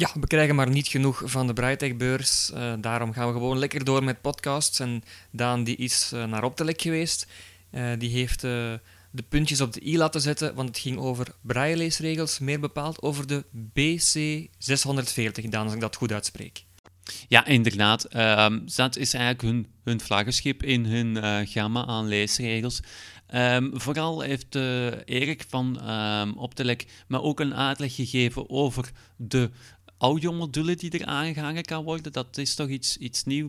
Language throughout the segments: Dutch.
Ja, we krijgen maar niet genoeg van de BrailleTech-beurs. Daarom gaan we gewoon lekker door met podcasts. En Daan die is naar Optelec geweest. Die heeft de puntjes op de i laten zetten, want het ging over brailleleesregels, meer bepaald over de BC640. Daan, als ik dat goed uitspreek. Ja, inderdaad. Dat is eigenlijk hun vlaggenschip in hun gamma aan leesregels. Vooral heeft Erik van Optelec me ook een uitleg gegeven over de audiomodule die er aangehangen kan worden. Dat is toch iets nieuw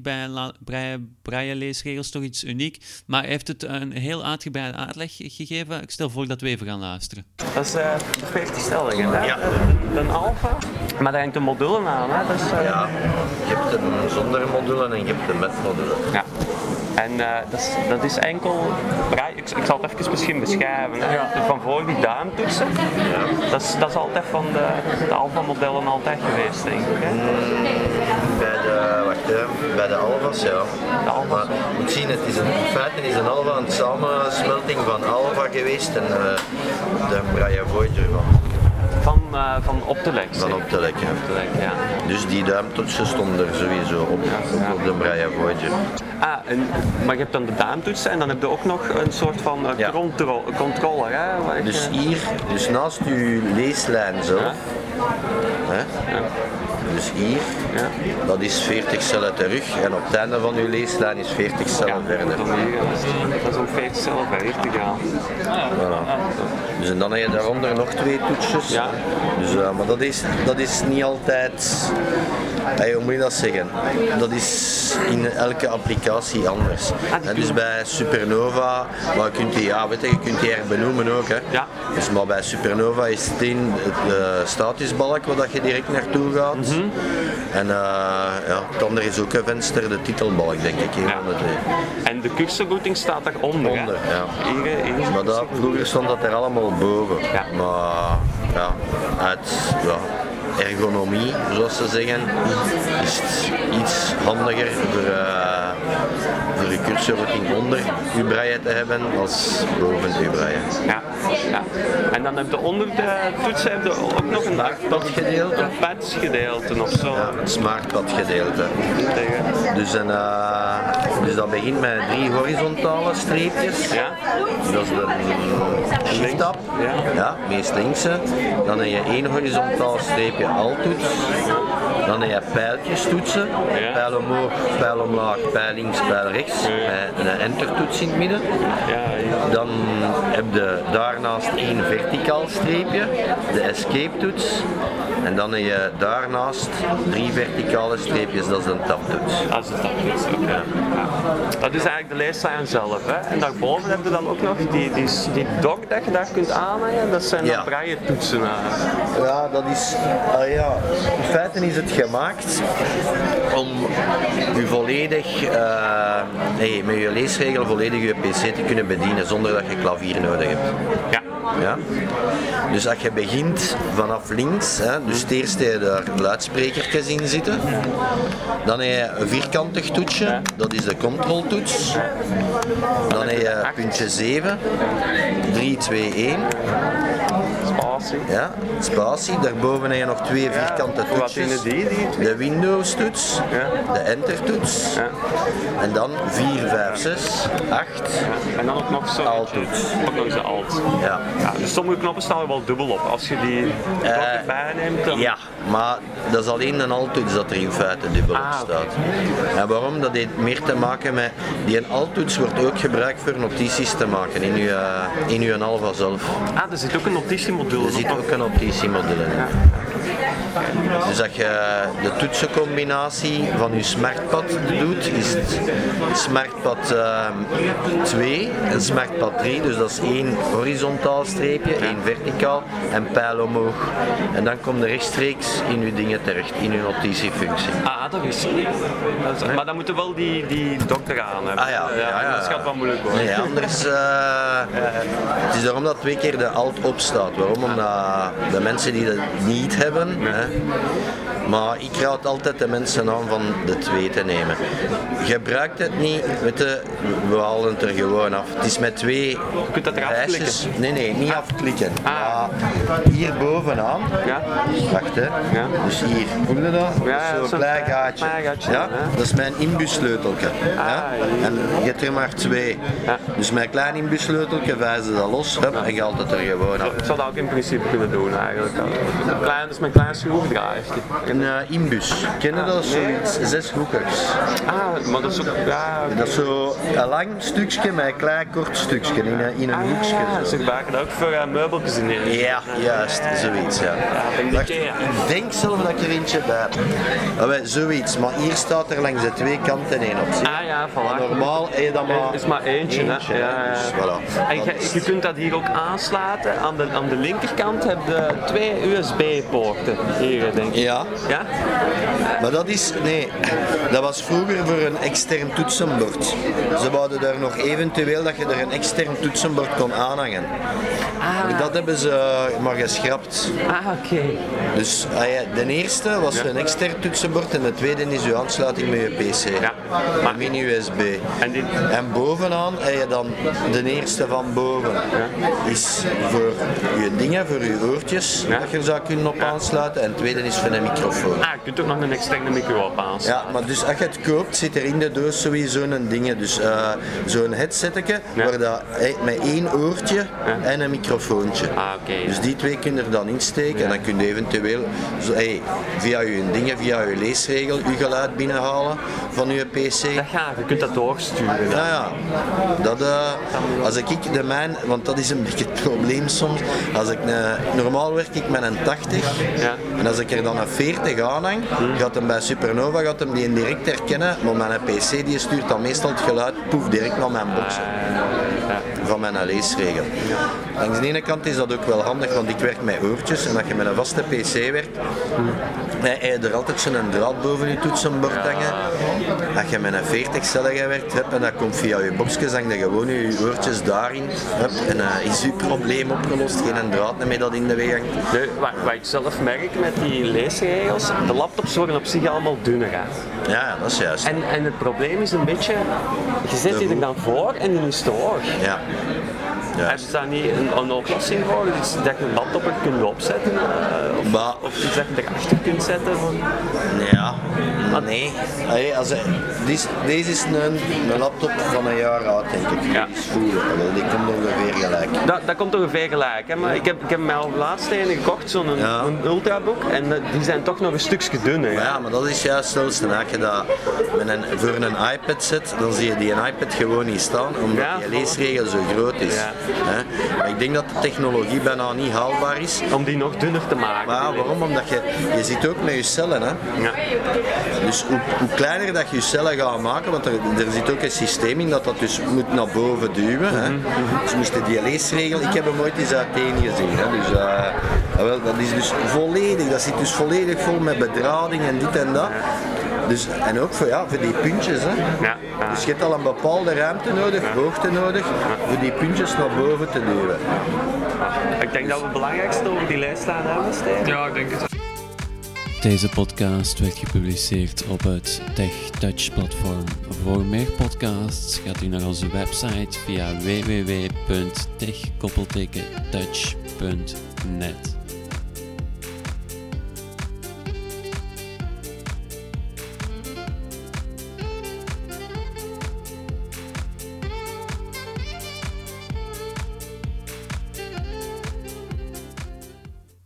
bij leesregels, toch iets uniek. Maar hij heeft het een heel uitgebreide uitleg gegeven. Ik stel voor dat we even gaan luisteren. Dat is 40 stellingen, hè? Ja. Een alfa, maar daar hangt een module aan, hè? Dat is, ja, je hebt een zonder module en je hebt een met module. Ja. En dat is enkel braille. Ik zal het even misschien beschrijven. Hè. Ja. Van voor die duimtoetsen, ja. Dat is altijd van de alfamodellen altijd geweest, denk ik. Hè? Bij de alfas, ja. De alfas. Maar je moet zien, in feite is een alfa een samensmelting van alfa geweest en de Braille Voyager van Optelec. Van Optelec, ja. Optelec, ja. Dus die duimtoetsen stonden er sowieso op, ja. Op de Braille Voyager. Ah, maar je hebt dan de duimtoetsen en dan heb je ook nog een soort van controller. Hè, waar dus hier, dus naast je leeslijn zelf, ja. Hè? Ja. Dus hier, ja. Dat is 40 cellen terug en op het einde van je leeslijn is 40 cellen verder. Dat is ook 40 cellen verder te gaan. Voilà. Dus en dan heb je daaronder nog 2 toetsjes. Ja. Dus, maar dat is niet altijd, hoe moet je dat zeggen, dat is in elke applicatie anders. En dus bij Supernova, maar je kunt die herbenoemen ook. Hè. Ja. Dus, maar bij Supernova is het in het statusbalk waar je direct naartoe gaat. Mm-hmm. En het andere is ook een venster, de titelbalk, denk ik. Ja. En de cursorrouting staat daaronder. Onder, ja. Hier maar vroeger stond dat er allemaal boven. Ja. Maar ergonomie, zoals ze zeggen, is het iets handiger voor de cursorrouting onder uw braille te hebben als boven uw braille. Ja. Ja. En dan heb je onder de toetsen heb je ook nog een padgedeelte. Een padsgedeelte of zo. Ja, een smartpadgedeelte. Dus dat begint met 3 horizontale streepjes. Ja. Dat is de shift-tab, ja, meest linkse. Dan heb je 1 horizontaal streepje altoets. Dan heb je pijltjes toetsen. Ja. Pijl omhoog, pijl omlaag, pijl links, pijl rechts. Ja. Een entertoets in het midden. Ja. Dan heb je daarnaast 1 verticaal streepje, de escape toets. En dan heb je daarnaast 3 verticale streepjes, dat is een tabtoets. Dat is een tabtoets, oké. Ja. Dat is eigenlijk de leeslijn zelf, hè. En daarboven heb je dan ook nog die dok dat je daar kunt aanhangen, dat zijn dan braille toetsen. Ja, dat is, in feite is het gemaakt om je volledig, met je leesregel volledig je pc te kunnen bedienen zonder dat je klavier nodig hebt. Ja. Ja? Dus als je begint vanaf links, hè, dus het eerst heb je daar luidsprekertjes in zitten. Dan heb je een vierkantig toetsje, dat is de control toets. Dan heb je puntje 7, 3, 2, 1. Spatie. Ja, spatie. Daarboven heb je nog 2 vierkante toetsjes. De Windows toets, de Enter toets. En dan 4, 5, 6, 8. En dan ook nog zo'n Alt toets. Ook nog eens de Alt. Ja. Ja, dus sommige knoppen staan er wel dubbel op, als je die erbij neemt dan... Ja, maar dat is alleen een alt-toets dat er in feite dubbel op staat. En waarom? Dat heeft meer te maken met... Die alt-toets wordt ook gebruikt voor notities te maken in uw alfa zelf. Ah, er zit ook een notitiemodule in. Er zit ook een notitiemodule in. Ja. Dus dat je de toetsencombinatie van je smartpad doet, is het smartpad 2 en smartpad 3, dus dat is 1 horizontaal streepje, 1 verticaal en pijl omhoog. En dan komt er rechtstreeks in je dingen terecht, in je notitiefunctie. Ah, dat is maar dan moeten wel die dokter aan hebben. Ah ja, dat gaat wel moeilijk worden. Nee, anders... Het is daarom dat 2 keer de alt op staat. Waarom? Omdat de mensen die dat niet hebben... Maar ik raad altijd de mensen aan van de twee te nemen. Gebruik het niet, weet je, we halen het er gewoon af. Het is met twee lijstjes. Nee, niet afklikken. Ah. Hier bovenaan. Ja. Wacht hè. Ja. Dus hier. Voel je dat? Ja, zo'n klein gaatje. Ja. Dat is mijn inbussleutelke. Ja. En je hebt er maar twee. Ja. Dus mijn klein inbussleutelke wijst dat los en je haalt het er gewoon af. Ik zou dat ook in principe kunnen doen eigenlijk. Klein, dus mijn klein schroefdraaier. Een inbus. Kennen dat? Zoiets zeshoekers. Ah, maar dat is ook... Ja, okay. Dat is zo een lang stukje met een klein kort stukje in een hoekje. Ja, ze gebruiken dat ook voor meubeltjes in. Ja, juist. Zoiets, ja. Ik denk zelf dat ik er eentje bij heb. Zoiets, maar hier staat er langs de twee kanten één op. Ah ja, voilà. Normaal eet je dat maar... Het is maar eentje. Ja. Dus, voilà. En je kunt dat hier ook aansluiten. Aan de linkerkant heb je twee USB-poorten. Hier, denk ik. Ja. Ja? Maar dat is, dat was vroeger voor een extern toetsenbord. Ze wouden daar nog eventueel dat je er een extern toetsenbord kon aanhangen. Ah. Dat hebben ze maar geschrapt. Ah, oké. Dus de eerste was een extern toetsenbord en de tweede is je aansluiting met je PC. Ja. Maar mini-USB. En bovenaan heb je dan de eerste van boven. Ja. Is voor je dingen, voor je oortjes, dat je zou kunnen op aansluiten. En de tweede is van een microfoon. Ah, je kunt ook nog een externe micro op aansluiten. Ja, maar dus als je het koopt, zit er in de doos sowieso een ding. Dus zo'n headsetje, waar dat, met één oortje en een microfoontje. Ah, oké. Dus die twee kun je er dan insteken en dan kun je eventueel via je dingen, via je leesregel, je geluid binnenhalen van je PC. Dat gaat, je kunt dat doorsturen. Nou ja, dat, als ik de mijn, want dat is een beetje het probleem soms, als ik normaal werk ik met een 80 en als ik er dan een 40 aanhang, gaat hem bij Supernova gaat hem die direct herkennen, maar mijn PC die stuurt dan meestal het geluid poef direct naar mijn boxen van mijn leesregel. Aan de ene kant is dat ook wel handig, want ik werk met oortjes en als je met een vaste PC werkt, heb je er altijd zo'n draad boven je toetsenbord hangen. Als je met een 40-cellige werkt en dat komt via je boxjes, hang je gewoon je oortjes daarin en is je probleem opgelost, geen draad meer dat in de weg hangt. Wat ik zelf merk met die leesregels, de laptops worden op zich allemaal dunner uit. Ja, dat is juist. En het probleem is een beetje, je zet je er dan voor en dan is het hoor. Ja. Heb je daar niet een oplossing voor? Dus dat je een laptop er kunt opzetten? Of iets dat je erachter kunt zetten? Ja, nee. Deze is een laptop van een jaar oud, denk ik. Ja. Die komt ongeveer gelijk. Dat komt ongeveer gelijk, hè? Maar ik heb mij al laatst een gekocht, zo'n ultrabook, en die zijn toch nog een stukje dunner. Ja, maar dat is juist zelfs. Als je dat voor een iPad zet, dan zie je die iPad gewoon niet staan, omdat die leesregel zo groot is. Ja. Maar ik denk dat de technologie bijna niet haalbaar is. Om die nog dunner te maken. Maar waarom? Omdat je zit ook met je cellen. Hè? Ja. Dus hoe kleiner dat je je cellen gaat maken, want er zit ook een systeem in dat dus moet naar boven duwen. Hè? Dus moest die leesregel, ik heb hem ooit eens uiteen gezien. Hè? Dus, dat is dus volledig, dat zit dus volledig vol met bedrading en dit en dat. Ja. Dus, en ook voor die puntjes. Hè. Ja. Dus je hebt al een bepaalde ruimte nodig, hoogte nodig, voor die puntjes naar boven te duwen. Ja. Ik denk dat we het belangrijkste over die lijst staan hebben, Stijn. Ja, ik denk het. Deze podcast werd gepubliceerd op het Tech Touch platform. Voor meer podcasts gaat u naar onze website via www.tech-touch.net.